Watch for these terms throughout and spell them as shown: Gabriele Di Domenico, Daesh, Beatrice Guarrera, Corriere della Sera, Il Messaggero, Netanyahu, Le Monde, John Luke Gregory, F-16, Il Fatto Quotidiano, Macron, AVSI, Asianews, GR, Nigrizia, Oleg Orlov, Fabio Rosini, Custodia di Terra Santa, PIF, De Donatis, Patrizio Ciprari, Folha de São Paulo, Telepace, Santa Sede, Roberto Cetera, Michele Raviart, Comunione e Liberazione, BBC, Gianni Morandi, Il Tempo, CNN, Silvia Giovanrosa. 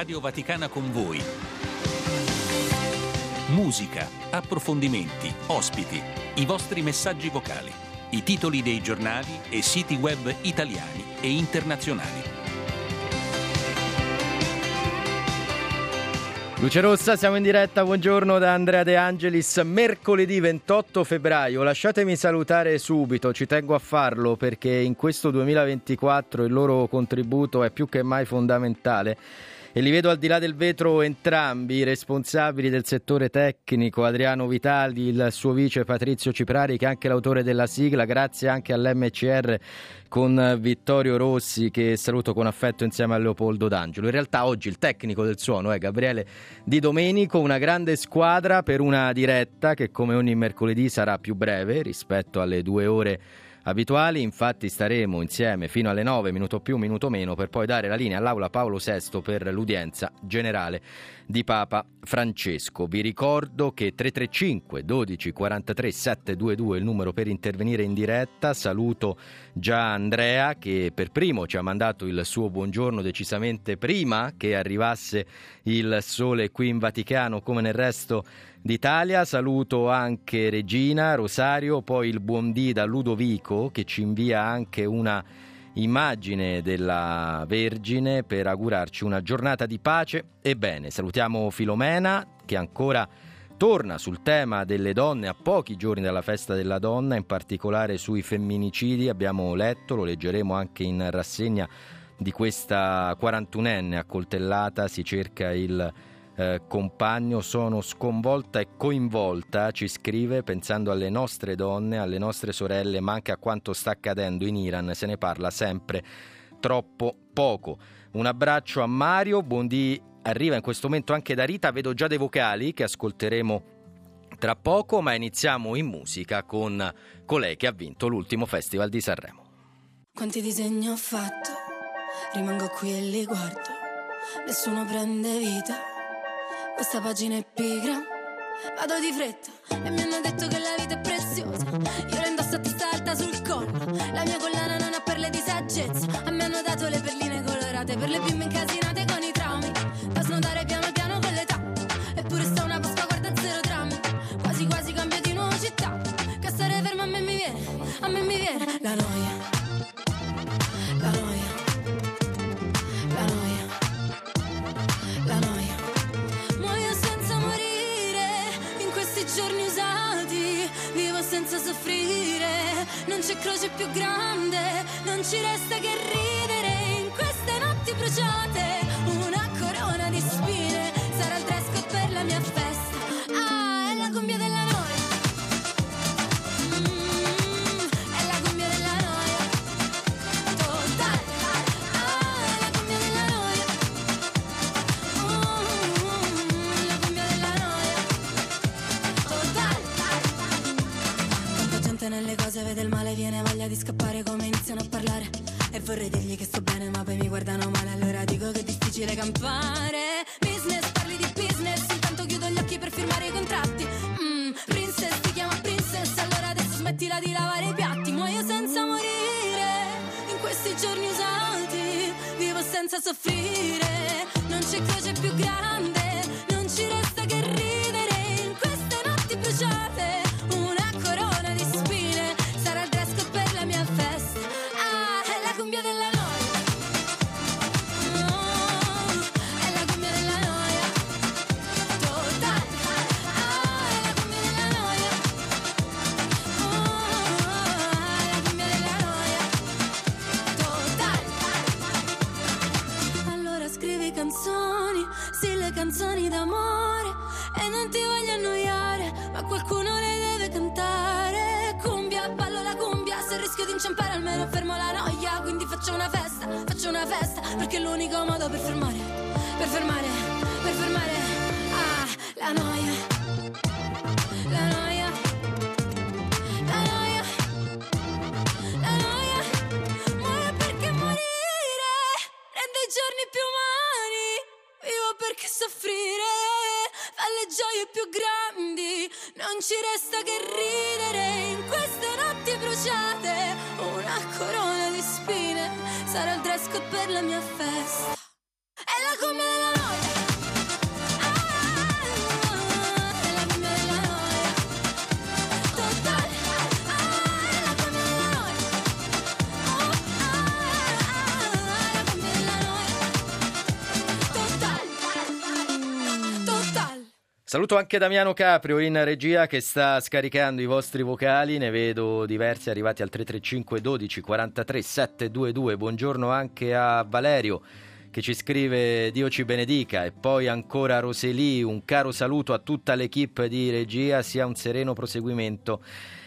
Radio Vaticana con voi. Musica, approfondimenti, ospiti, i vostri messaggi vocali, i titoli dei giornali e siti web italiani e internazionali. Luce rossa, siamo in diretta, buongiorno da Andrea De Angelis, mercoledì 28 febbraio. Lasciatemi salutare subito, ci tengo a farlo perché in questo 2024 il loro contributo è più che mai fondamentale. E li vedo al di là del vetro entrambi, i responsabili del settore tecnico, Adriano Vitali, il suo vice Patrizio Ciprari, che è anche l'autore della sigla, grazie anche all'MCR con Vittorio Rossi, che saluto con affetto insieme a Leopoldo D'Angelo. In realtà oggi il tecnico del suono è Gabriele Di Domenico, una grande squadra per una diretta che come ogni mercoledì sarà più breve rispetto alle 2 ore abituali, infatti staremo insieme fino alle 9, minuto più, minuto meno, per poi dare la linea all'Aula Paolo VI per l'udienza generale di Papa Francesco. Vi ricordo che 335 12 43 722 è il numero per intervenire in diretta. Saluto già Andrea che per primo ci ha mandato il suo buongiorno decisamente prima che arrivasse il sole qui in Vaticano come nel resto d'Italia. Saluto anche Regina, Rosario, poi il buondì da Ludovico che ci invia anche una immagine della Vergine per augurarci una giornata di pace e bene. Salutiamo Filomena che ancora torna sul tema delle donne a pochi giorni dalla festa della donna, in particolare sui femminicidi. Abbiamo letto, lo leggeremo anche in rassegna, di questa 41enne accoltellata, si cerca il compagno, sono sconvolta e coinvolta, ci scrive, pensando alle nostre donne, alle nostre sorelle, ma anche a quanto sta accadendo in Iran, se ne parla sempre troppo poco. Un abbraccio a Mario, buondì arriva in questo momento anche da Rita, vedo già dei vocali che ascolteremo tra poco, ma iniziamo in musica con colei che ha vinto l'ultimo Festival di Sanremo. Quanti disegni ho fatto, rimango qui e li guardo, nessuno prende vita. Questa pagina è pigra, vado di fretta e mi hanno detto che la vita è preziosa. Io la indosso a testa alta sul collo, la mia collana non ha perle di saggezza. A me hanno dato le perline colorate per le bimbe incasinate con i traumi, da snodare piano piano con l'età. Eppure sta una Pasqua, guarda in zero drammi, quasi quasi cambio di nuovo città. Che stare fermo a me mi viene la noia, la noia. Giorni usati, vivo senza soffrire, non c'è croce più grande, non ci resta che ridere in queste notti bruciate, una corona di spine sarà il dress code per la mia festa. Ah, è la cumbia della noia, è la cumbia della noia, totale. Ah, è la cumbia della noia, la cumbia della noia. Nelle cose vede il male, viene voglia di scappare come iniziano a parlare. E vorrei dirgli che sto bene ma poi mi guardano male, allora dico che è difficile campare. Business, parli di business, intanto chiudo gli occhi per firmare i contratti. Princess, ti chiama princess, allora adesso smettila di lavare i piatti. Muoio senza morire, in questi giorni usati, vivo senza soffrire, non c'è croce più grande, non ci resta che ridere in queste notti bruciate. Sì, le canzoni d'amore e non ti voglio annoiare, ma qualcuno le deve cantare. Cumbia, ballo la cumbia, se rischio di inciampare almeno fermo la noia. Quindi faccio una festa, perché è l'unico modo per fermare, per fermare, per fermare. Ah, la noia, la noia, la noia, la noia. Muore perché morire rende i giorni più umani. Vivo perché soffrire fa le gioie più grandi, non ci resta che ridere in queste notti bruciate, una corona di spine sarà il dress code per la mia festa. È la cumbia della noia. Saluto anche Damiano Caprio in regia che sta scaricando i vostri vocali, ne vedo diversi arrivati al 335 12 43 722. Buongiorno anche a Valerio che ci scrive Dio ci benedica, e poi ancora Roselì, un caro saluto a tutta l'equipe di regia, sia un sereno proseguimento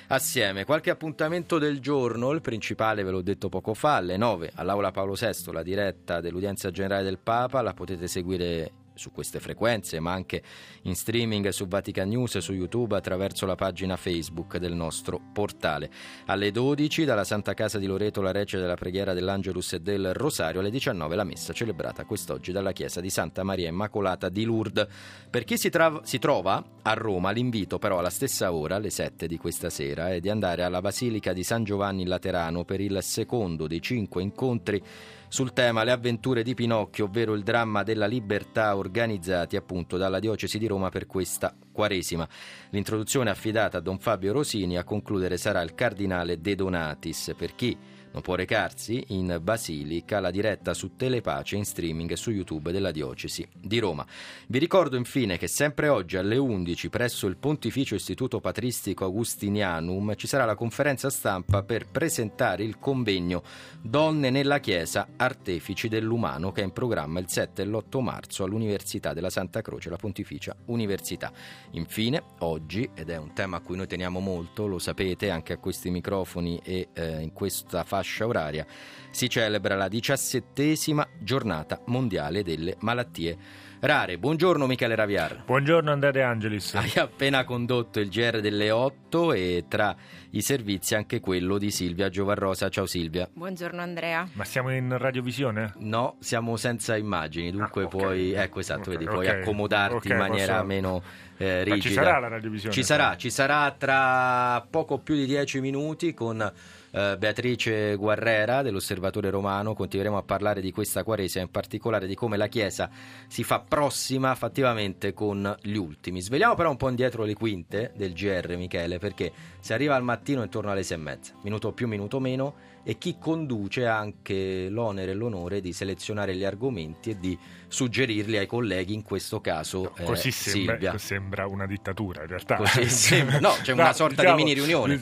assieme. Qualche appuntamento del giorno, il principale ve l'ho detto poco fa, alle 9 all'Aula Paolo VI la diretta dell'udienza generale del Papa, la potete seguire su queste frequenze ma anche in streaming su Vatican News, su YouTube, attraverso la pagina Facebook del nostro portale. Alle 12 dalla Santa Casa di Loreto la recita della preghiera dell'Angelus e del Rosario, alle 19 la messa celebrata quest'oggi dalla chiesa di Santa Maria Immacolata di Lourdes. Per chi si trova a Roma l'invito però alla stessa ora, alle 7 di questa sera, è di andare alla Basilica di San Giovanni in Laterano per il secondo dei 5 incontri sul tema Le avventure di Pinocchio, ovvero il dramma della libertà, organizzati appunto dalla Diocesi di Roma per questa Quaresima. L'introduzione affidata a Don Fabio Rosini, a concludere sarà il Cardinale De Donatis. Per chi non può recarsi in Basilica, la diretta su Telepace in streaming su YouTube della Diocesi di Roma. Vi ricordo infine che sempre oggi alle 11 presso il Pontificio Istituto Patristico Augustinianum ci sarà la conferenza stampa per presentare il convegno Donne nella Chiesa, Artefici dell'Umano, che è in programma il 7 e l'8 marzo all'Università della Santa Croce, la Pontificia Università. Infine oggi, ed è un tema a cui noi teniamo molto, lo sapete, anche a questi microfoni e in questa fascia oraria, si celebra la 17ª giornata mondiale delle malattie rare. Buongiorno Michele Raviart. Buongiorno Andrea De Angelis. Hai appena condotto il GR delle 8 e tra i servizi anche quello di Silvia Giovanrosa. Ciao Silvia. Buongiorno Andrea. Ma siamo in radiovisione? No, siamo senza immagini, dunque okay. Puoi accomodarti in maniera meno rigida. Ma ci sarà la radiovisione? Ci sarà tra poco più di 10 minuti con Beatrice Guarrera dell'Osservatore Romano. Continueremo a parlare di questa Quaresima, in particolare di come la Chiesa si fa prossima fattivamente con gli ultimi. Svegliamo però un po' indietro le quinte del GR, Michele, perché si arriva al mattino intorno alle 6:30, minuto più minuto meno, e chi conduce ha anche l'onere e l'onore di selezionare gli argomenti e di suggerirli ai colleghi, in questo caso così sembra, Silvia. Sembra una dittatura in realtà. Così sembra, no, c'è una sorta di mini riunione.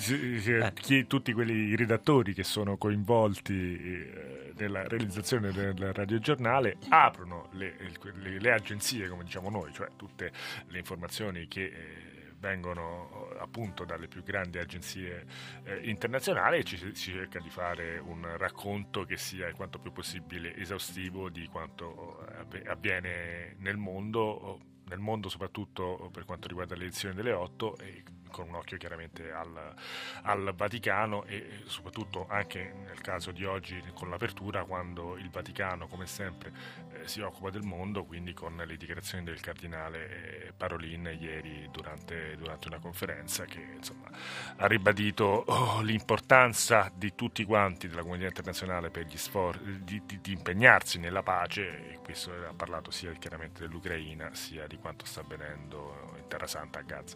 Tutti quelli redattori che sono coinvolti nella realizzazione del radiogiornale aprono le agenzie, come diciamo noi, cioè tutte le informazioni che vengono appunto dalle più grandi agenzie internazionali, e si cerca di fare un racconto che sia quanto più possibile esaustivo di quanto avviene nel mondo, soprattutto per quanto riguarda l'edizione delle 8, e con un occhio chiaramente al Vaticano, e soprattutto anche nel caso di oggi con l'apertura, quando il Vaticano come sempre si occupa del mondo, quindi con le dichiarazioni del Cardinale Parolin ieri durante una conferenza che insomma ha ribadito l'importanza di tutti quanti della comunità internazionale per gli sforzi di impegnarsi nella pace, e questo ha parlato sia chiaramente dell'Ucraina sia di quanto sta avvenendo in Terra Santa, a Gaza.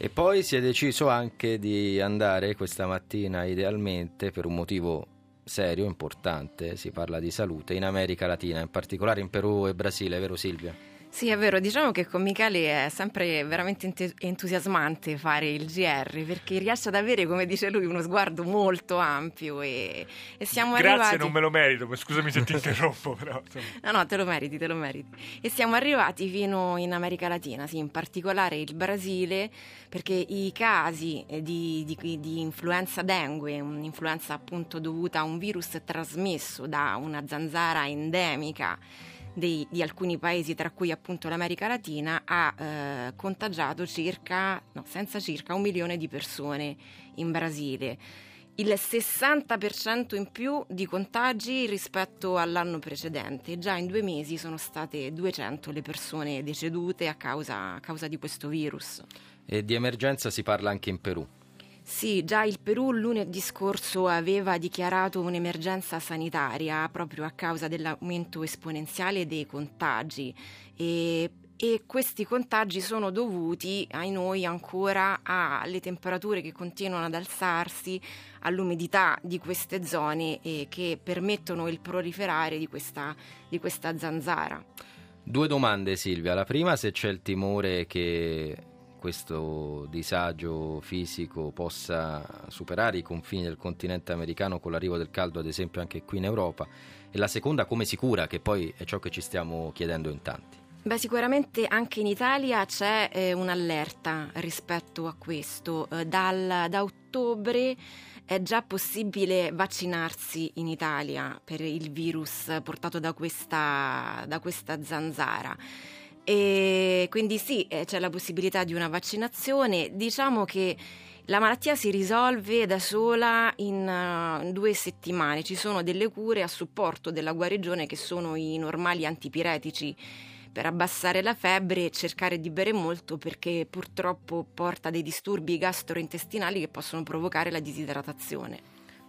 E poi si è deciso anche di andare questa mattina, idealmente, per un motivo serio, importante, si parla di salute, in America Latina, in particolare in Perù e Brasile, vero Silvia? Sì, è vero, diciamo che con Michele è sempre veramente entusiasmante fare il GR, perché riesce ad avere, come dice lui, uno sguardo molto ampio e siamo arrivati... Grazie, non me lo merito, scusami se ti interrompo, però... No, te lo meriti. E siamo arrivati fino in America Latina, sì, in particolare il Brasile, perché i casi di influenza dengue, un'influenza appunto dovuta a un virus trasmesso da una zanzara endemica di alcuni paesi, tra cui appunto l'America Latina, ha contagiato circa 1 milione di persone in Brasile, il 60% in più di contagi rispetto all'anno precedente. Già in 2 mesi sono state 200 le persone decedute a causa di questo virus. E di emergenza si parla anche in Perù. Sì, già il Perù lunedì scorso aveva dichiarato un'emergenza sanitaria proprio a causa dell'aumento esponenziale dei contagi, e questi contagi sono dovuti, ahinoi, ancora alle temperature che continuano ad alzarsi, all'umidità di queste zone che permettono il proliferare di questa zanzara. Due domande, Silvia. La prima, se c'è il timore che questo disagio fisico possa superare i confini del continente americano con l'arrivo del caldo, ad esempio, anche qui in Europa. E la seconda, come si cura, che poi è ciò che ci stiamo chiedendo in tanti. Beh, sicuramente anche in Italia c'è un'allerta rispetto a questo. Da ottobre è già possibile vaccinarsi in Italia per il virus portato da questa zanzara. E quindi sì, c'è la possibilità di una vaccinazione. Diciamo che la malattia si risolve da sola in 2 settimane. Ci sono delle cure a supporto della guarigione che sono i normali antipiretici, per abbassare la febbre e cercare di bere molto, perché purtroppo porta dei disturbi gastrointestinali che possono provocare la disidratazione.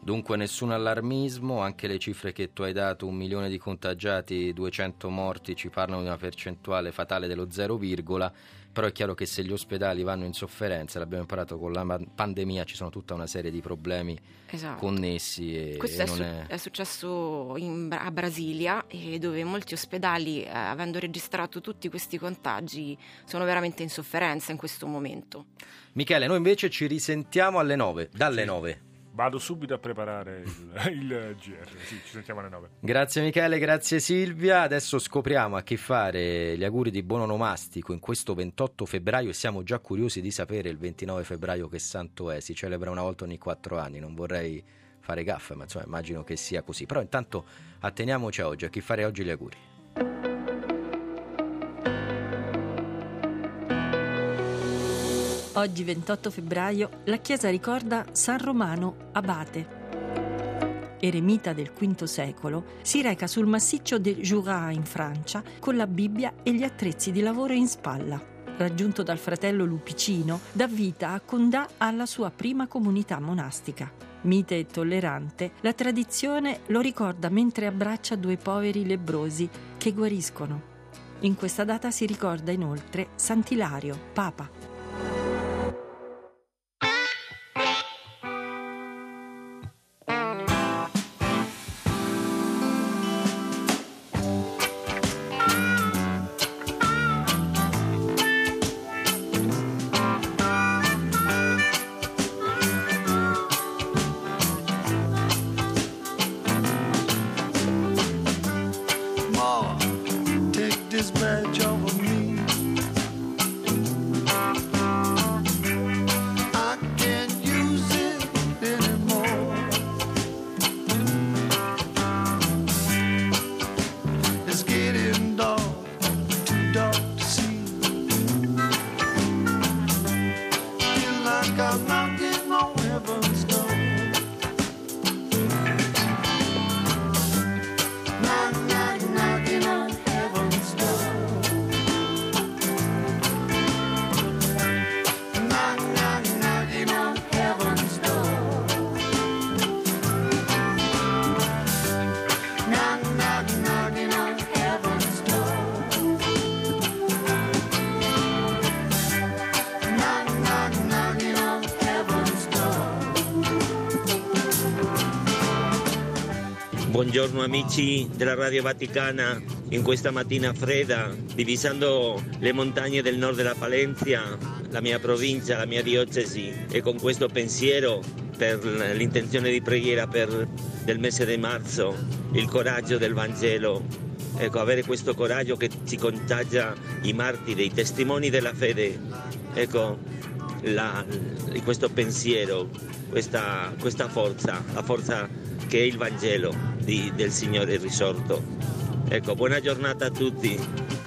Dunque nessun allarmismo, anche le cifre che tu hai dato, 1 milione di contagiati, 200 morti, ci parlano di una percentuale fatale dello 0,, però è chiaro che se gli ospedali vanno in sofferenza, l'abbiamo imparato con la pandemia, ci sono tutta una serie di problemi, esatto, connessi. Questo è successo a Brasilia, dove molti ospedali, avendo registrato tutti questi contagi, sono veramente in sofferenza in questo momento. Michele, noi invece ci risentiamo alle 9, dalle 9. Vado subito a preparare il GR. Sì, ci sentiamo alle 9. Grazie Michele, grazie Silvia. Adesso scopriamo a chi fare gli auguri di buon onomastico in questo 28 febbraio e siamo già curiosi di sapere il 29 febbraio che santo è. Si celebra una volta ogni 4 anni. Non vorrei fare gaffe, ma insomma immagino che sia così. Però intanto atteniamoci a oggi, a chi fare oggi gli auguri. Oggi 28 febbraio la Chiesa ricorda San Romano Abate. Eremita del V secolo, si reca sul massiccio del Jura in Francia con la Bibbia e gli attrezzi di lavoro in spalla. Raggiunto dal fratello Lupicino, dà vita a Condà alla sua prima comunità monastica. Mite e tollerante, la tradizione lo ricorda mentre abbraccia 2 poveri lebbrosi che guariscono. In questa data si ricorda inoltre Sant'Ilario, Papa. Buongiorno amici della Radio Vaticana, in questa mattina fredda, divisando le montagne del nord della Palencia, la mia provincia, la mia diocesi, e con questo pensiero per l'intenzione di preghiera del mese di marzo, il coraggio del Vangelo. Ecco, avere questo coraggio che ci contagia i martiri, i testimoni della fede. Ecco, questo pensiero, questa forza, la forza che è il Vangelo del Signore risorto. Ecco, buona giornata a tutti.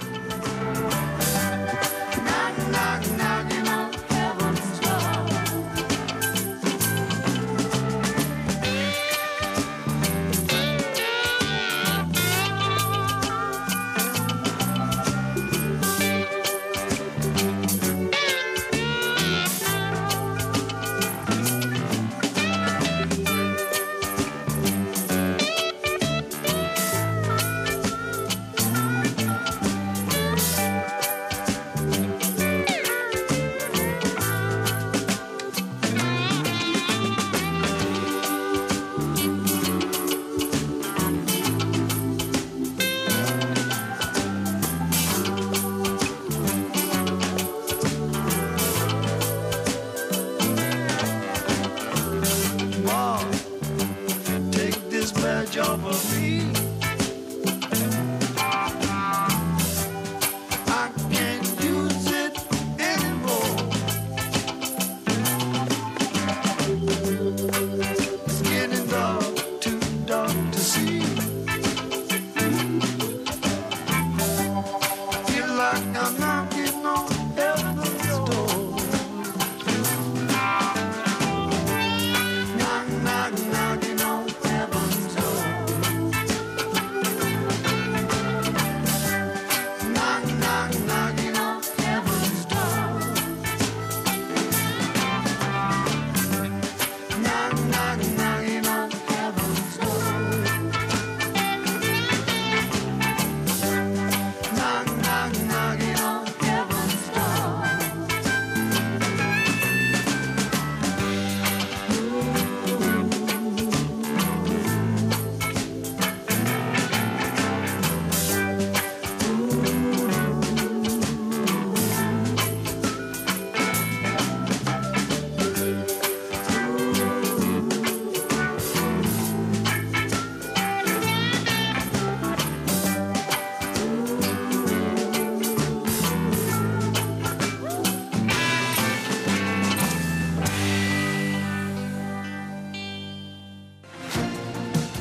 job.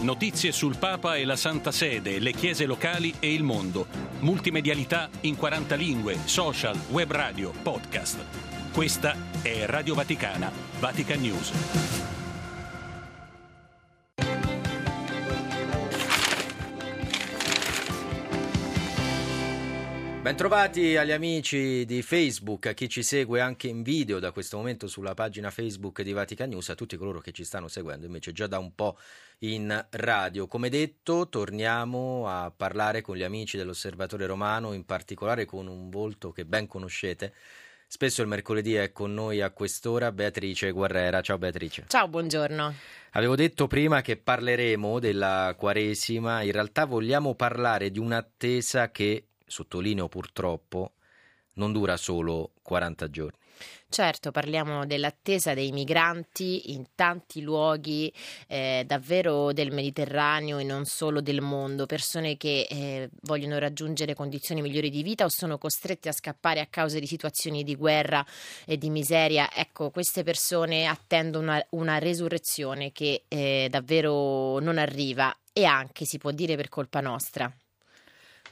Notizie sul Papa e la Santa Sede, le chiese locali e il mondo. Multimedialità in 40 lingue, social, web radio, podcast. Questa è Radio Vaticana, Vatican News. Bentrovati agli amici di Facebook, a chi ci segue anche in video da questo momento sulla pagina Facebook di Vatican News, a tutti coloro che ci stanno seguendo invece già da un po' in radio. Come detto, torniamo a parlare con gli amici dell'Osservatore Romano, in particolare con un volto che ben conoscete. Spesso il mercoledì è con noi a quest'ora Beatrice Guarrera. Ciao Beatrice. Ciao, buongiorno. Avevo detto prima che parleremo della Quaresima, in realtà vogliamo parlare di un'attesa che, sottolineo purtroppo, non dura solo 40 giorni. Certo, parliamo dell'attesa dei migranti in tanti luoghi davvero del Mediterraneo e non solo del mondo, persone che vogliono raggiungere condizioni migliori di vita o sono costrette a scappare a causa di situazioni di guerra e di miseria. Ecco, queste persone attendono una resurrezione che davvero non arriva, e anche, si può dire, per colpa nostra.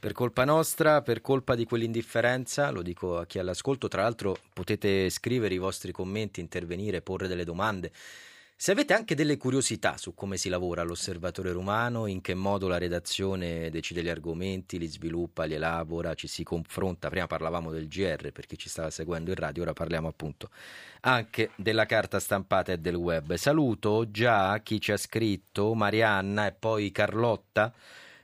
Per colpa nostra, per colpa di quell'indifferenza, lo dico a chi è all'ascolto. Tra l'altro potete scrivere i vostri commenti, intervenire, porre delle domande. Se avete anche delle curiosità su come si lavora all'Osservatore Romano, in che modo la redazione decide gli argomenti, li sviluppa, li elabora, ci si confronta. Prima parlavamo del GR per chi ci stava seguendo in radio, ora parliamo appunto anche della carta stampata e del web. Saluto già chi ci ha scritto, Marianna e poi Carlotta,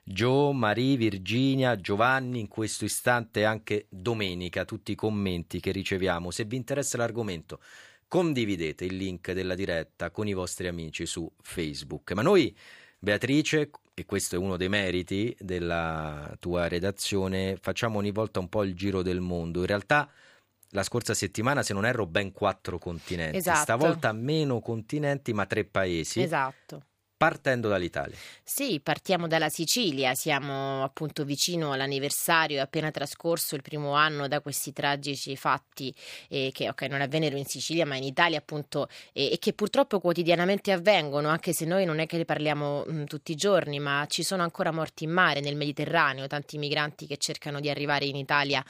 Gio, Marie, Virginia, Giovanni, in questo istante anche Domenica, tutti i commenti che riceviamo. Se vi interessa l'argomento, condividete il link della diretta con i vostri amici su Facebook. Ma noi, Beatrice, e questo è uno dei meriti della tua redazione, facciamo ogni volta un po' il giro del mondo. In realtà la scorsa settimana, se non erro, ben 4 continenti. Esatto. Stavolta meno continenti, ma 3 paesi. Esatto. Partendo dall'Italia. Sì, partiamo dalla Sicilia, siamo appunto vicino all'anniversario, è appena trascorso il primo anno da questi tragici fatti che non avvennero in Sicilia ma in Italia appunto, e che purtroppo quotidianamente avvengono, anche se noi non è che ne parliamo tutti i giorni, ma ci sono ancora morti in mare nel Mediterraneo, tanti migranti che cercano di arrivare in Italia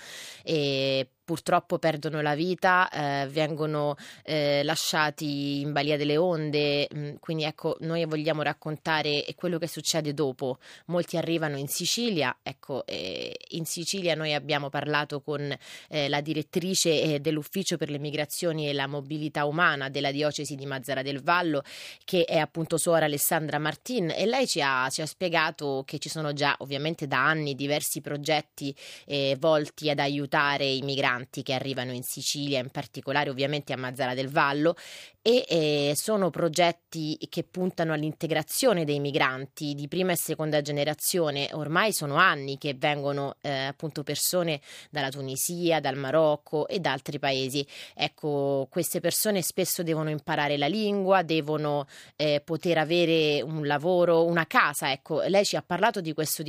e purtroppo perdono la vita, vengono lasciati in balia delle onde, quindi ecco, noi vogliamo raccontare quello che succede dopo. Molti arrivano in Sicilia, ecco, in Sicilia noi abbiamo parlato con la direttrice dell'Ufficio per le Migrazioni e la Mobilità Umana della Diocesi di Mazara del Vallo, che è appunto suora Alessandra Martin, e lei ci ha spiegato che ci sono già ovviamente da anni diversi progetti volti ad aiutare i migranti. migranti che arrivano in Sicilia, in particolare ovviamente a Mazzara del Vallo, e sono progetti che puntano all'integrazione dei migranti di prima e seconda generazione. Ormai sono anni che vengono appunto persone dalla Tunisia, dal Marocco e da altri paesi. Ecco, queste persone spesso devono imparare la lingua, devono poter avere un lavoro, una casa. Ecco, lei ci ha parlato di questa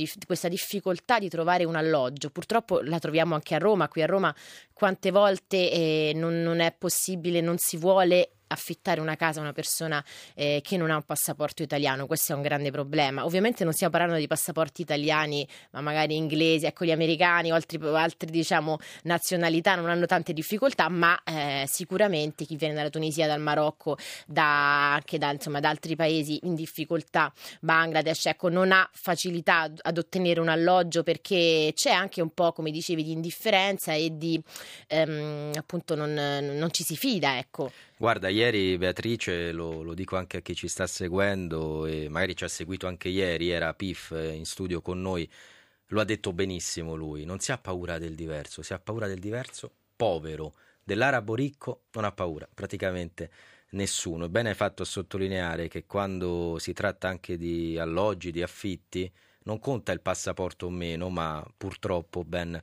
difficoltà di trovare un alloggio. Purtroppo la troviamo anche a Roma. Qui a Roma quante volte non è possibile, non si vuole affittare una casa a una persona che non ha un passaporto italiano. Questo è un grande problema. Ovviamente non stiamo parlando di passaporti italiani, ma magari inglesi, ecco, gli americani o altri diciamo nazionalità non hanno tante difficoltà, ma sicuramente chi viene dalla Tunisia, dal Marocco, da altri paesi in difficoltà, Bangladesh, ecco, non ha facilità ad ottenere un alloggio, perché c'è anche un po', come dicevi, di indifferenza e di appunto non ci si fida, ecco. Guarda, ieri Beatrice, lo dico anche a chi ci sta seguendo e magari ci ha seguito anche ieri, era PIF in studio con noi, lo ha detto benissimo lui, non si ha paura del diverso, si ha paura del diverso povero, dell'arabo ricco non ha paura praticamente nessuno. È bene fatto a sottolineare che quando si tratta anche di alloggi, di affitti, non conta il passaporto o meno, ma purtroppo ben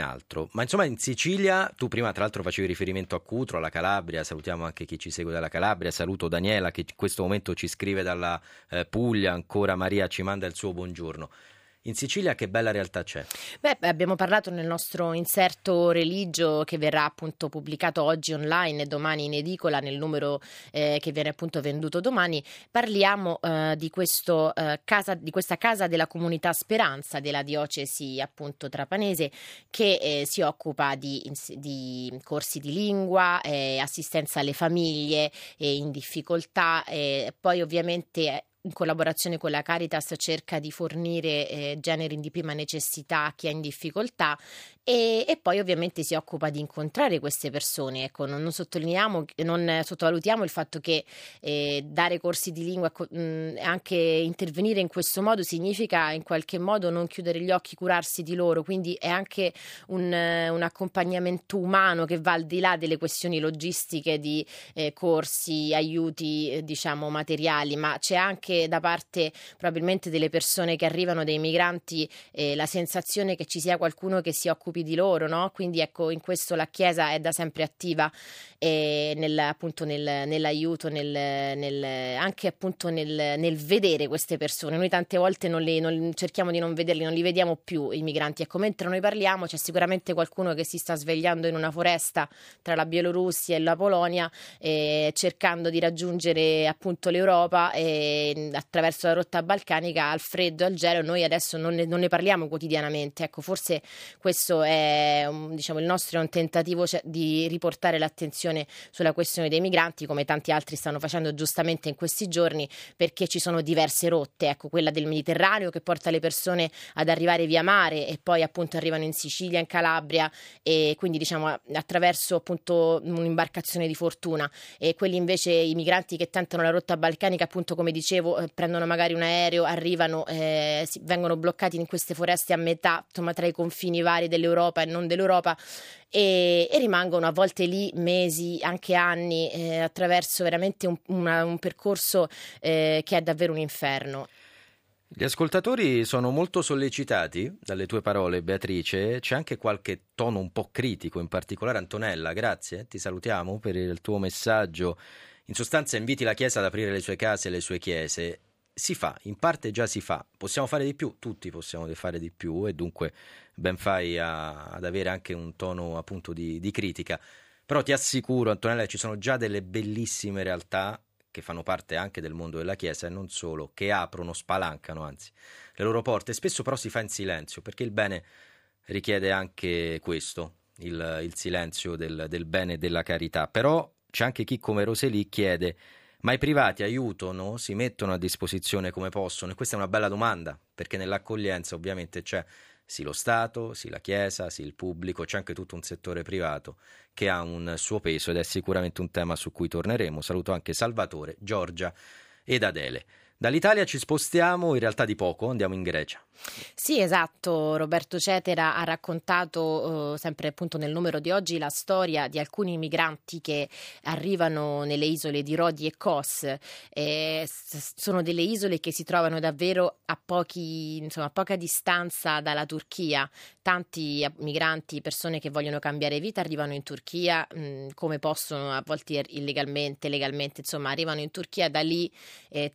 altro. Ma insomma, in Sicilia, tu prima tra l'altro facevi riferimento a Cutro, alla Calabria, salutiamo anche chi ci segue dalla Calabria, saluto Daniela che in questo momento ci scrive dalla Puglia, ancora Maria ci manda il suo buongiorno. In Sicilia che bella realtà c'è? Beh, abbiamo parlato nel nostro inserto religio che verrà appunto pubblicato oggi online e domani in edicola nel numero che viene appunto venduto domani. Parliamo di questa casa della comunità Speranza della diocesi appunto trapanese, che si occupa di corsi di lingua, assistenza alle famiglie in difficoltà, poi ovviamente in collaborazione con la Caritas cerca di fornire generi di prima necessità a chi è in difficoltà, e poi ovviamente si occupa di incontrare queste persone. Ecco, non sottovalutiamo il fatto che dare corsi di lingua, anche intervenire in questo modo, significa in qualche modo non chiudere gli occhi, curarsi di loro, quindi è anche un accompagnamento umano che va al di là delle questioni logistiche di corsi, aiuti diciamo materiali, ma c'è anche da parte probabilmente delle persone che arrivano, dei migranti, la sensazione che ci sia qualcuno che si occupi di loro, no? Quindi ecco, in questo la Chiesa è da sempre attiva nell'aiuto, anche appunto nel vedere queste persone. Noi tante volte cerchiamo di non vederli, non li vediamo più i migranti. Ecco, mentre noi parliamo c'è sicuramente qualcuno che si sta svegliando in una foresta tra la Bielorussia e la Polonia, cercando di raggiungere appunto l'Europa attraverso la rotta balcanica, al freddo, al gelo. Noi adesso non ne parliamo quotidianamente. Ecco, forse questo è il nostro è un tentativo di riportare l'attenzione sulla questione dei migranti, come tanti altri stanno facendo giustamente in questi giorni, perché ci sono diverse rotte. Ecco, quella del Mediterraneo che porta le persone ad arrivare via mare e poi appunto arrivano in Sicilia, in Calabria, e quindi attraverso appunto un'imbarcazione di fortuna, e quelli invece, i migranti che tentano la rotta balcanica, appunto come dicevo, prendono magari un aereo, arrivano, vengono bloccati in queste foreste a metà, tra i confini vari dell'Europa e non dell'Europa, e rimangono a volte lì mesi, anche anni, attraverso veramente un percorso che è davvero un inferno. Gli ascoltatori sono molto sollecitati dalle tue parole, Beatrice. C'è anche qualche tono un po' critico, in particolare Antonella, grazie, ti salutiamo per il tuo messaggio. In sostanza inviti la Chiesa ad aprire le sue case e le sue chiese. Si fa, in parte già si fa. Possiamo fare di più? Tutti possiamo fare di più, e dunque ben fai ad avere anche un tono appunto di critica. Però ti assicuro, Antonella, ci sono già delle bellissime realtà che fanno parte anche del mondo della Chiesa e non solo, che aprono, spalancano anzi le loro porte. Spesso però si fa in silenzio, perché il bene richiede anche questo, il silenzio del bene e della carità. Però c'è anche chi come Roselì chiede: ma i privati aiutano, si mettono a disposizione come possono? E questa è una bella domanda, perché nell'accoglienza ovviamente c'è sì lo Stato, sì la Chiesa, sì il pubblico, c'è anche tutto un settore privato che ha un suo peso, ed è sicuramente un tema su cui torneremo. Saluto anche Salvatore, Giorgia ed Adele. Dall'Italia ci spostiamo in realtà di poco, andiamo in Grecia. Sì, esatto. Roberto Cetera ha raccontato, sempre appunto nel numero di oggi, la storia di alcuni migranti che arrivano nelle isole di Rodi e Kos. Sono delle isole che si trovano davvero a poca distanza dalla Turchia. Tanti migranti, persone che vogliono cambiare vita, arrivano in Turchia come possono, a volte illegalmente, legalmente, insomma, arrivano in Turchia, da lì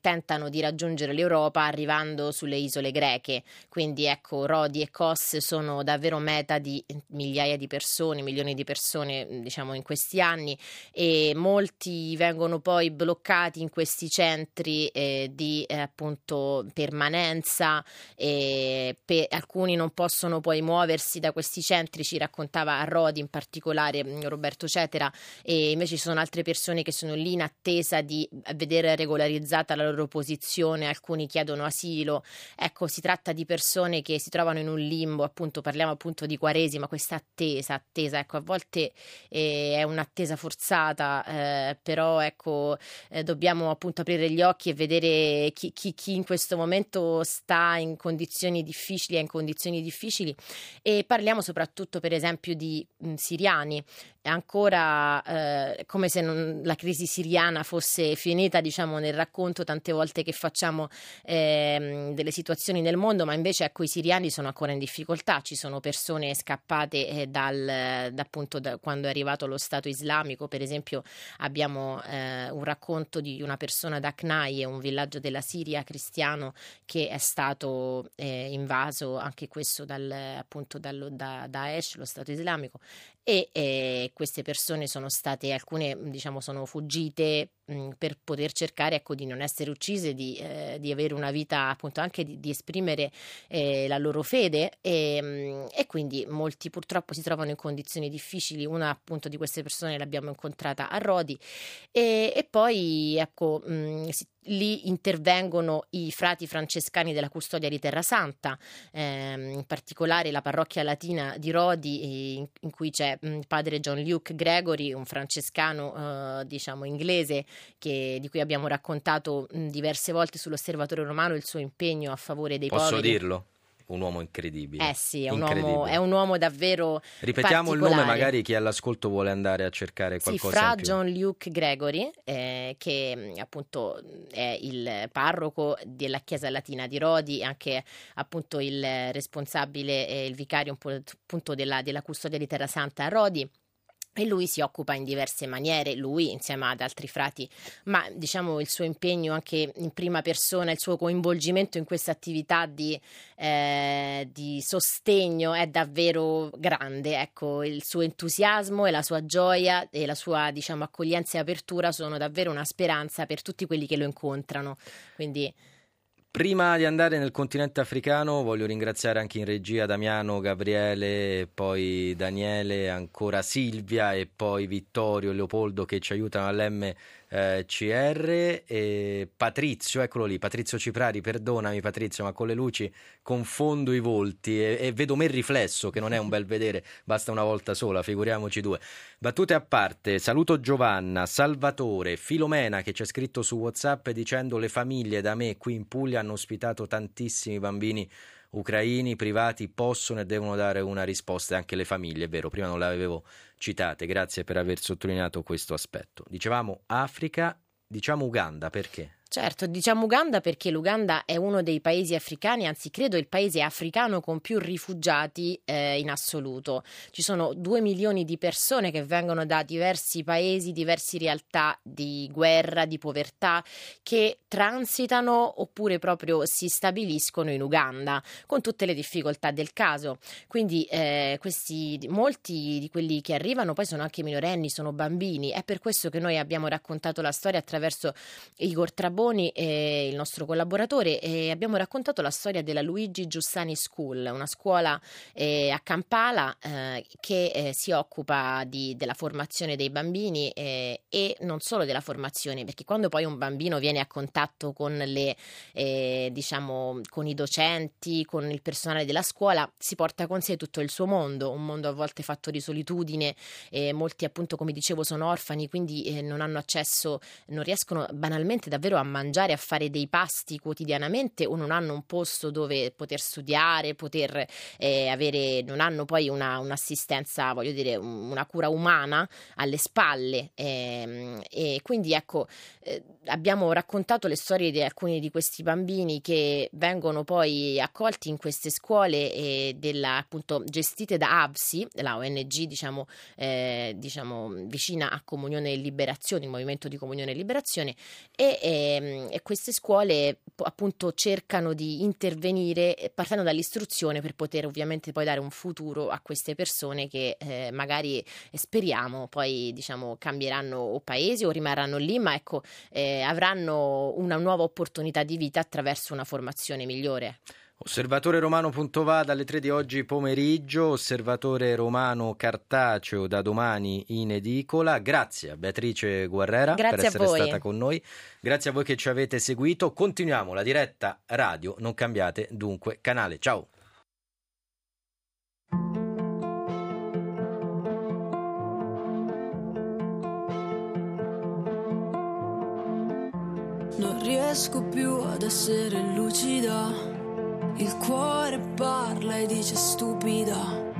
tentano di raggiungere l'Europa arrivando sulle isole greche. Quindi ecco, Rodi e Kos sono davvero meta di migliaia di persone, milioni di persone, diciamo, in questi anni, e molti vengono poi bloccati in questi centri appunto permanenza, e alcuni non possono poi muoversi da questi centri, ci raccontava a Rodi in particolare Roberto Cetera, e invece ci sono altre persone che sono lì in attesa di vedere regolarizzata la loro posizione, alcuni chiedono asilo. Ecco, si tratta di persone che si trovano in un limbo, appunto parliamo appunto di Quaresima, questa attesa, ecco, a volte è un'attesa forzata, però ecco, dobbiamo appunto aprire gli occhi e vedere chi in questo momento sta in condizioni difficili, e parliamo soprattutto per esempio di siriani. Ancora come se non la crisi siriana fosse finita, diciamo, nel racconto tante volte che facciamo delle situazioni nel mondo, ma invece ecco, i siriani sono ancora in difficoltà, ci sono persone scappate da quando è arrivato lo Stato islamico. Per esempio abbiamo un racconto di una persona da Aknai, un villaggio della Siria cristiano che è stato invaso anche questo da Daesh, lo Stato islamico, e queste persone sono state, alcune diciamo sono fuggite per poter cercare, ecco, di non essere uccise, di avere una vita, appunto anche di esprimere la loro fede, e quindi molti purtroppo si trovano in condizioni difficili. Una appunto di queste persone l'abbiamo incontrata a Rodi, e poi ecco lì intervengono i frati francescani della Custodia di Terra Santa, in particolare la parrocchia latina di Rodi, in cui c'è padre John Luke Gregory, un francescano diciamo inglese di cui abbiamo raccontato diverse volte sull'Osservatore Romano il suo impegno a favore dei poveri. Posso dirlo? Un uomo incredibile. Eh sì, è un uomo davvero. Ripetiamo il nome, magari chi all'ascolto vuole andare a cercare qualcosa. Sì, fra John Luke Gregory, che appunto è il parroco della Chiesa Latina di Rodi, anche appunto il responsabile, il vicario appunto della Custodia di Terra Santa a Rodi. E lui si occupa in diverse maniere, lui insieme ad altri frati, ma diciamo il suo impegno anche in prima persona, il suo coinvolgimento in questa attività di sostegno è davvero grande. Ecco, il suo entusiasmo e la sua gioia e la sua, diciamo, accoglienza e apertura sono davvero una speranza per tutti quelli che lo incontrano. Quindi, prima di andare nel continente africano, voglio ringraziare anche in regia Damiano, Gabriele, poi Daniele, ancora Silvia e poi Vittorio e Leopoldo che ci aiutano all'MCR, e Patrizio, eccolo lì, Patrizio Ciprari, perdonami Patrizio, ma con le luci confondo i volti e vedo me il riflesso, che non è un bel vedere, basta una volta sola, figuriamoci due. Battute a parte, saluto Giovanna, Salvatore, Filomena che ci ha scritto su WhatsApp dicendo: le famiglie da me qui in Puglia hanno ospitato tantissimi bambini ucraini, privati possono e devono dare una risposta, anche le famiglie, è vero, prima non le avevo citate, grazie per aver sottolineato questo aspetto. Dicevamo Africa, diciamo Uganda, perché? Certo, diciamo Uganda perché l'Uganda è uno dei paesi africani, anzi credo il paese africano con più rifugiati in assoluto. Ci sono 2 milioni di persone che vengono da diversi paesi, diverse realtà di guerra, di povertà, che transitano oppure proprio si stabiliscono in Uganda, con tutte le difficoltà del caso. Quindi molti di quelli che arrivano poi sono anche minorenni, sono bambini. È per questo che noi abbiamo raccontato la storia attraverso Igor Trabbo, il nostro collaboratore, e abbiamo raccontato la storia della Luigi Giussani School, una scuola a Kampala che si occupa della formazione dei bambini, e non solo della formazione, perché quando poi un bambino viene a contatto con con i docenti, con il personale della scuola, si porta con sé tutto il suo mondo, un mondo a volte fatto di solitudine, molti appunto, come dicevo, sono orfani, quindi non hanno accesso, non riescono banalmente davvero a mangiare, a fare dei pasti quotidianamente, o non hanno un posto dove poter studiare, poter avere, non hanno poi un'assistenza, voglio dire, una cura umana alle spalle. E quindi ecco, abbiamo raccontato le storie di alcuni di questi bambini che vengono poi accolti in queste scuole appunto gestite da AVSI, la ONG diciamo vicina a Comunione e Liberazione, il movimento di Comunione e Liberazione, e queste scuole appunto cercano di intervenire partendo dall'istruzione per poter ovviamente poi dare un futuro a queste persone che magari speriamo poi diciamo cambieranno o paesi o rimarranno lì, ma ecco avranno una nuova opportunità di vita attraverso una formazione migliore. Osservatoreromano.va dalle 3 di oggi pomeriggio, Osservatore Romano cartaceo da domani in edicola. Grazie a Beatrice Guarrera per essere stata con noi. Grazie a voi che ci avete seguito. Continuiamo la diretta radio, non cambiate dunque canale. Ciao. Non riesco più ad essere lucida. Il cuore parla e dice stupida,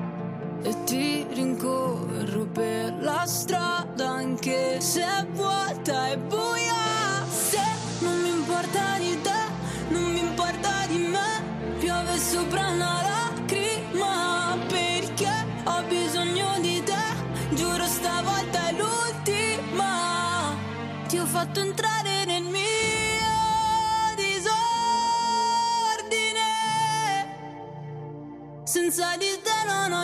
e ti rincorro per la strada anche se è vuota e buia. Se non mi importa di te, non mi importa di me, piove sopra una lacrima perché ho bisogno di te. Giuro stavolta è l'ultima. Ti ho fatto entrare nel mio senza di te, non ho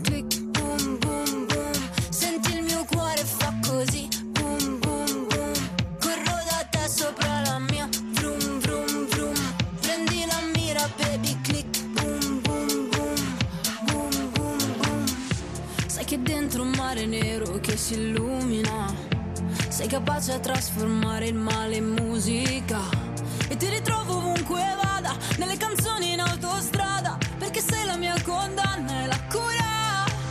click, boom, boom, boom. Senti il mio cuore fa così. Sopra la mia, vroom vroom vroom. Prendi la mira, baby, click, boom boom boom. Boom boom boom. Sai che dentro un mare nero che si illumina sei capace a trasformare il male in musica. E ti ritrovo ovunque vada, nelle canzoni in autostrada, perché sei la mia condanna e la cura.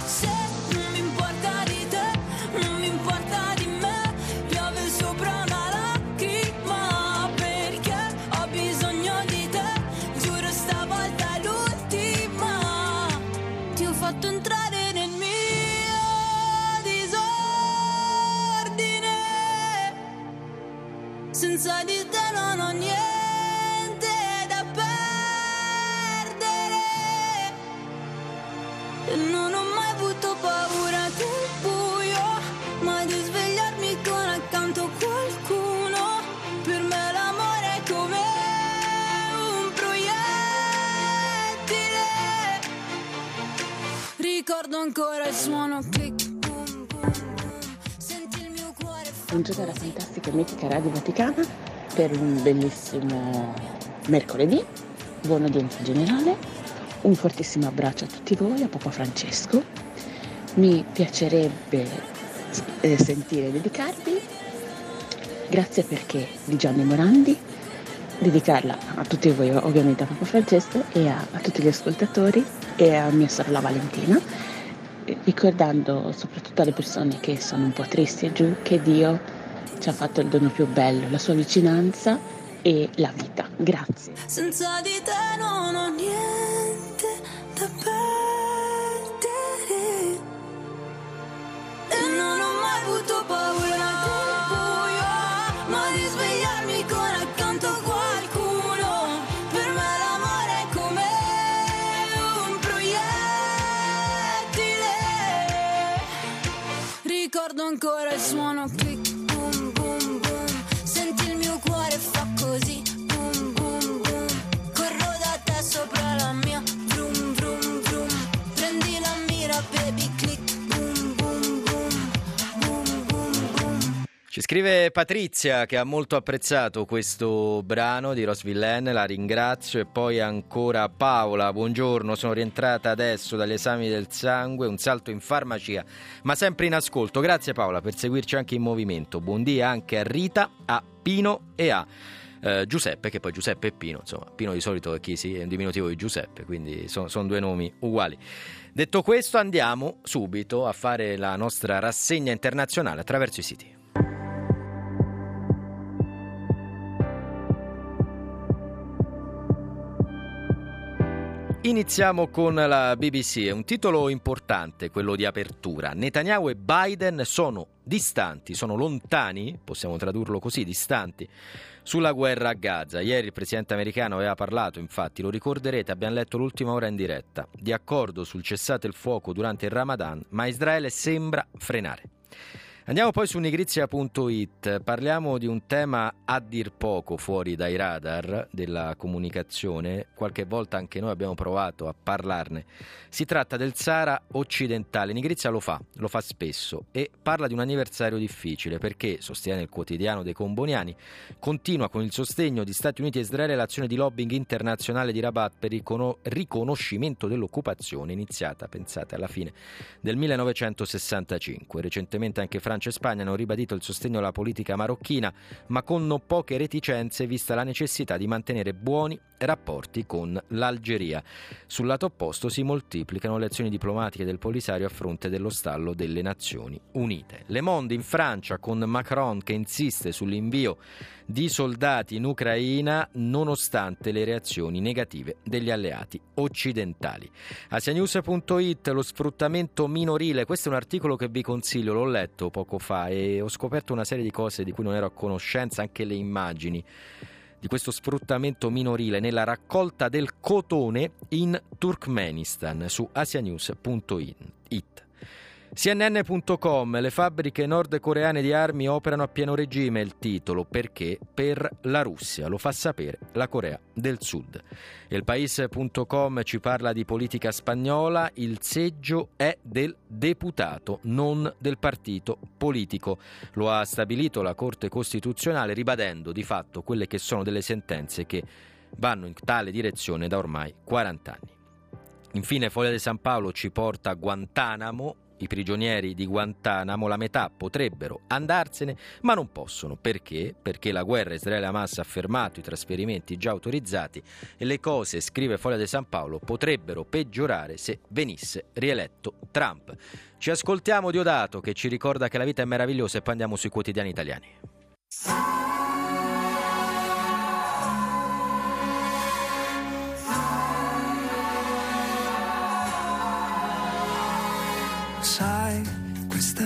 Se non mi importa di te, non mi importa di me, piove sopra una. Senza di te non ho niente da perdere. E non ho mai avuto paura del buio, ma di svegliarmi con accanto qualcuno. Per me l'amore è come un proiettile. Ricordo ancora il suono click. Buongiorno alla fantastica e mitica Radio Vaticana per un bellissimo mercoledì, buon udienza generale, un fortissimo abbraccio a tutti voi, a Papa Francesco. Mi piacerebbe sentire dedicarvi Grazie perché di Gianni Morandi, dedicarla a tutti voi, ovviamente a Papa Francesco e a tutti gli ascoltatori e a mia sorella Valentina, ricordando soprattutto alle persone che sono un po' tristi e giù che Dio ci ha fatto il dono più bello, la sua vicinanza e la vita. Grazie. Senza di te non ho niente da perdere e non ho mai avuto paura del buio, ma di svegliarmi con accanto a qualcuno. Per me l'amore è come un proiettile. Ricordo ancora il suono click. Scrive Patrizia che ha molto apprezzato questo brano di Rosvillen, la ringrazio. E poi ancora Paola, buongiorno, sono rientrata adesso dagli esami del sangue, un salto in farmacia, ma sempre in ascolto. Grazie Paola per seguirci anche in movimento. Buon dia anche a Rita, a Pino e a Giuseppe, che poi Giuseppe e Pino, insomma Pino di solito è chi si è un diminutivo di Giuseppe, quindi sono due nomi uguali. Detto questo, andiamo subito a fare la nostra rassegna internazionale attraverso i siti. Iniziamo con la BBC, è un titolo importante quello di apertura. Netanyahu e Biden sono distanti, sono lontani, possiamo tradurlo così, distanti, sulla guerra a Gaza. Ieri il presidente americano aveva parlato, infatti, lo ricorderete, abbiamo letto l'ultima ora in diretta, di accordo sul cessate il fuoco durante il Ramadan, ma Israele sembra frenare. Andiamo poi su nigrizia.it, parliamo di un tema a dir poco fuori dai radar della comunicazione, qualche volta anche noi abbiamo provato a parlarne. Si tratta del Sahara occidentale, Nigrizia lo fa spesso e parla di un anniversario difficile perché, sostiene il quotidiano dei comboniani, continua con il sostegno di Stati Uniti e Israele l'azione di lobbying internazionale di Rabat per il riconoscimento dell'occupazione iniziata, pensate, alla fine del 1965. Recentemente anche Francia e Spagna hanno ribadito il sostegno alla politica marocchina, ma con non poche reticenze vista la necessità di mantenere buoni rapporti con l'Algeria. Sul lato opposto si moltiplicano le azioni diplomatiche del Polisario a fronte dello stallo delle Nazioni Unite. Le Monde in Francia, con Macron che insiste sull'invio di soldati in Ucraina nonostante le reazioni negative degli alleati occidentali. Asianews.it, lo sfruttamento minorile, questo è un articolo che vi consiglio, l'ho letto poco fa e ho scoperto una serie di cose di cui non ero a conoscenza, anche le immagini di questo sfruttamento minorile nella raccolta del cotone in Turkmenistan, su asianews.it. CNN.com, le fabbriche nordcoreane di armi operano a pieno regime, il titolo, perché per la Russia, lo fa sapere la Corea del Sud. Elpaís.com ci parla di politica spagnola, il seggio è del deputato, non del partito politico, lo ha stabilito la Corte Costituzionale ribadendo di fatto quelle che sono delle sentenze che vanno in tale direzione da ormai 40 anni. Infine Folha de São Paulo ci porta a Guantanamo. I prigionieri di Guantanamo, la metà, potrebbero andarsene, ma non possono. Perché? Perché la guerra Israele-Hamas ha fermato i trasferimenti già autorizzati e le cose, scrive Folha de São Paulo, potrebbero peggiorare se venisse rieletto Trump. Ci ascoltiamo Diodato che ci ricorda che la vita è meravigliosa e poi andiamo sui quotidiani italiani. Sai, questa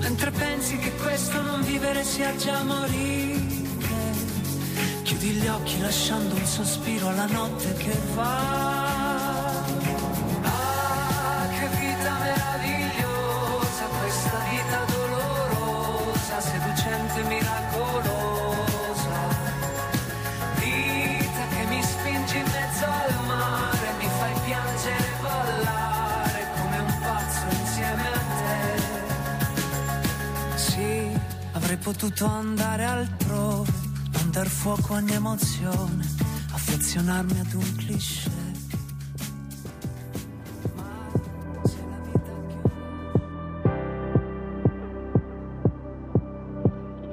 Mentre pensi che questo non vivere sia già morire, chiudi gli occhi lasciando un sospiro alla notte che va. Ah, che vita meravigliosa, questa vita dolorosa, seducente e miracolosa. Vita che mi spingi in mezzo al mare, mi fai piangere e ballare. Avrei potuto andare altrove, non dar fuoco a ogni emozione, affezionarmi ad un cliché. Ma se la vita chiude.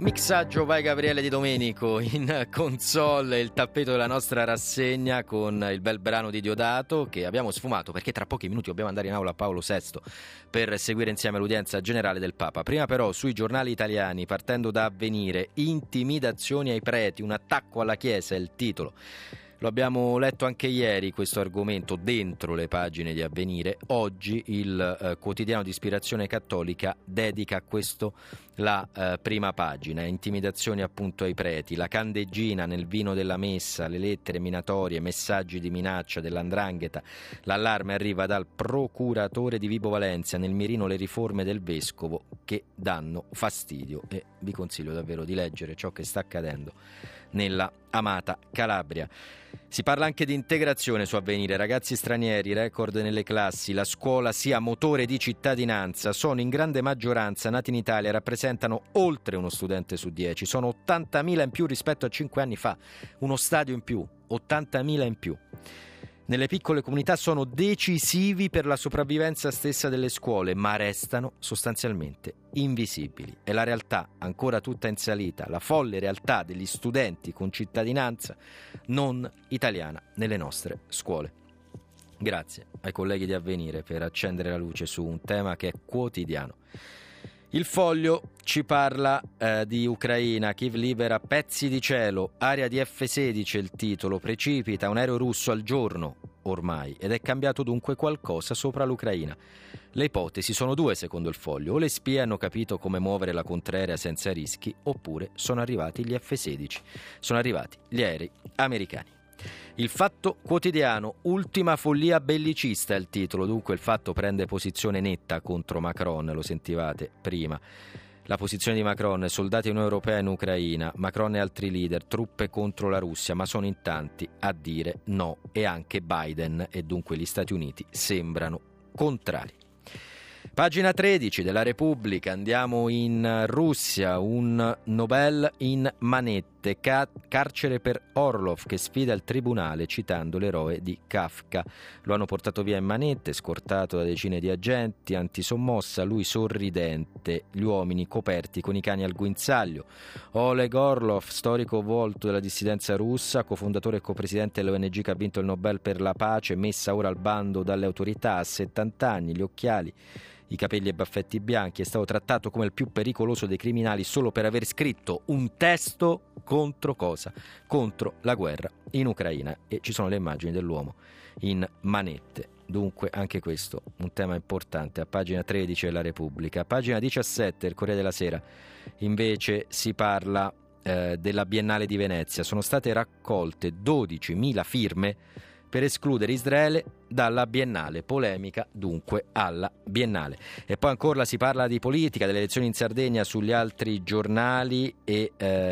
Mixaggio vai Gabriele Di Domenico in console, il tappeto della nostra rassegna con il bel brano di Diodato che abbiamo sfumato perché tra pochi minuti dobbiamo andare in aula a Paolo VI per seguire insieme l'udienza generale del Papa. Prima però sui giornali italiani, partendo da Avvenire, intimidazioni ai preti, un attacco alla Chiesa è il titolo. Lo abbiamo letto anche ieri questo argomento dentro le pagine di Avvenire. Oggi il quotidiano di ispirazione cattolica dedica a questo la prima pagina. Intimidazioni appunto ai preti, la candeggina nel vino della messa, le lettere minatorie, messaggi di minaccia dell''ndrangheta. L'allarme arriva dal procuratore di Vibo Valentia, nel mirino le riforme del vescovo che danno fastidio, e vi consiglio davvero di leggere ciò che sta accadendo nella amata Calabria. Si parla anche di integrazione su Avvenire, ragazzi stranieri, record nelle classi, la scuola sia motore di cittadinanza, sono in grande maggioranza nati in Italia, rappresentano oltre uno studente su 10, sono 80.000 in più rispetto a 5 anni fa, uno stadio in più, 80.000 in più. Nelle piccole comunità sono decisivi per la sopravvivenza stessa delle scuole, ma restano sostanzialmente invisibili. È la realtà ancora tutta in salita, la folle realtà degli studenti con cittadinanza non italiana nelle nostre scuole. Grazie ai colleghi di Avvenire per accendere la luce su un tema che è quotidiano. Il Foglio ci parla di Ucraina, Kiev libera pezzi di cielo, area di F-16 il titolo, precipita un aereo russo al giorno ormai, ed è cambiato dunque qualcosa sopra l'Ucraina. Le ipotesi sono due secondo il Foglio, o le spie hanno capito come muovere la contraerea senza rischi, oppure sono arrivati gli F-16, sono arrivati gli aerei americani. Il Fatto Quotidiano, ultima follia bellicista è il titolo, dunque il Fatto prende posizione netta contro Macron, lo sentivate prima. La posizione di Macron, soldati Unione Europea in Ucraina, Macron e altri leader, truppe contro la Russia, ma sono in tanti a dire no, e anche Biden e dunque gli Stati Uniti sembrano contrari. Pagina 13 della Repubblica, andiamo in Russia, un Nobel in manette, carcere per Orlov che sfida il tribunale citando l'eroe di Kafka. Lo hanno portato via in manette, scortato da decine di agenti, antisommossa, lui sorridente, gli uomini coperti con i cani al guinzaglio. Oleg Orlov, storico volto della dissidenza russa, cofondatore e copresidente dell'ONG che ha vinto il Nobel per la pace, messa ora al bando dalle autorità, a 70 anni, gli occhiali, i capelli e baffetti bianchi, è stato trattato come il più pericoloso dei criminali solo per aver scritto un testo contro cosa? Contro la guerra in Ucraina, e ci sono le immagini dell'uomo in manette. Dunque anche questo un tema importante a pagina 13 della Repubblica. A pagina 17 del Corriere della Sera invece si parla della Biennale di Venezia, sono state raccolte 12.000 firme per escludere Israele dalla Biennale, polemica dunque alla Biennale. E poi ancora si parla di politica, delle elezioni in Sardegna sugli altri giornali, e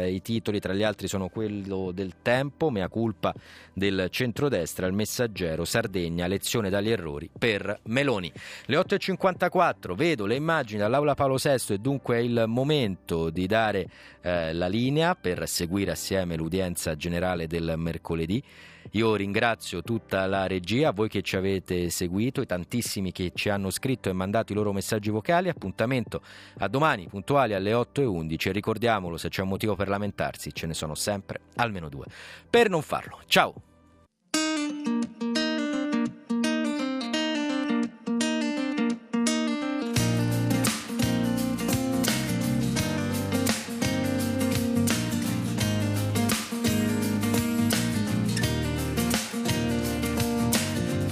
i titoli tra gli altri sono quello del Tempo, mea culpa del centrodestra, il Messaggero, Sardegna, lezione dagli errori per Meloni. Le 8.54, vedo le immagini dall'Aula Paolo VI e dunque è il momento di dare la linea per seguire assieme l'udienza generale del mercoledì. Io ringrazio tutta la regia, voi che ci avete seguito, i tantissimi che ci hanno scritto e mandato i loro messaggi vocali. Appuntamento a domani puntuali alle 8.11, e ricordiamolo, se c'è un motivo per lamentarsi ce ne sono sempre almeno due per non farlo. Ciao!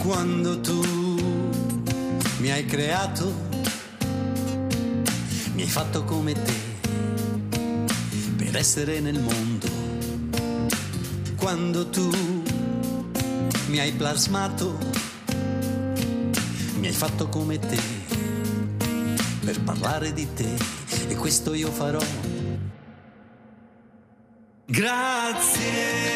Quando tu mi hai creato, mi hai fatto come te per essere nel mondo. Quando tu mi hai plasmato, mi hai fatto come te per parlare di te, e questo io farò. Grazie.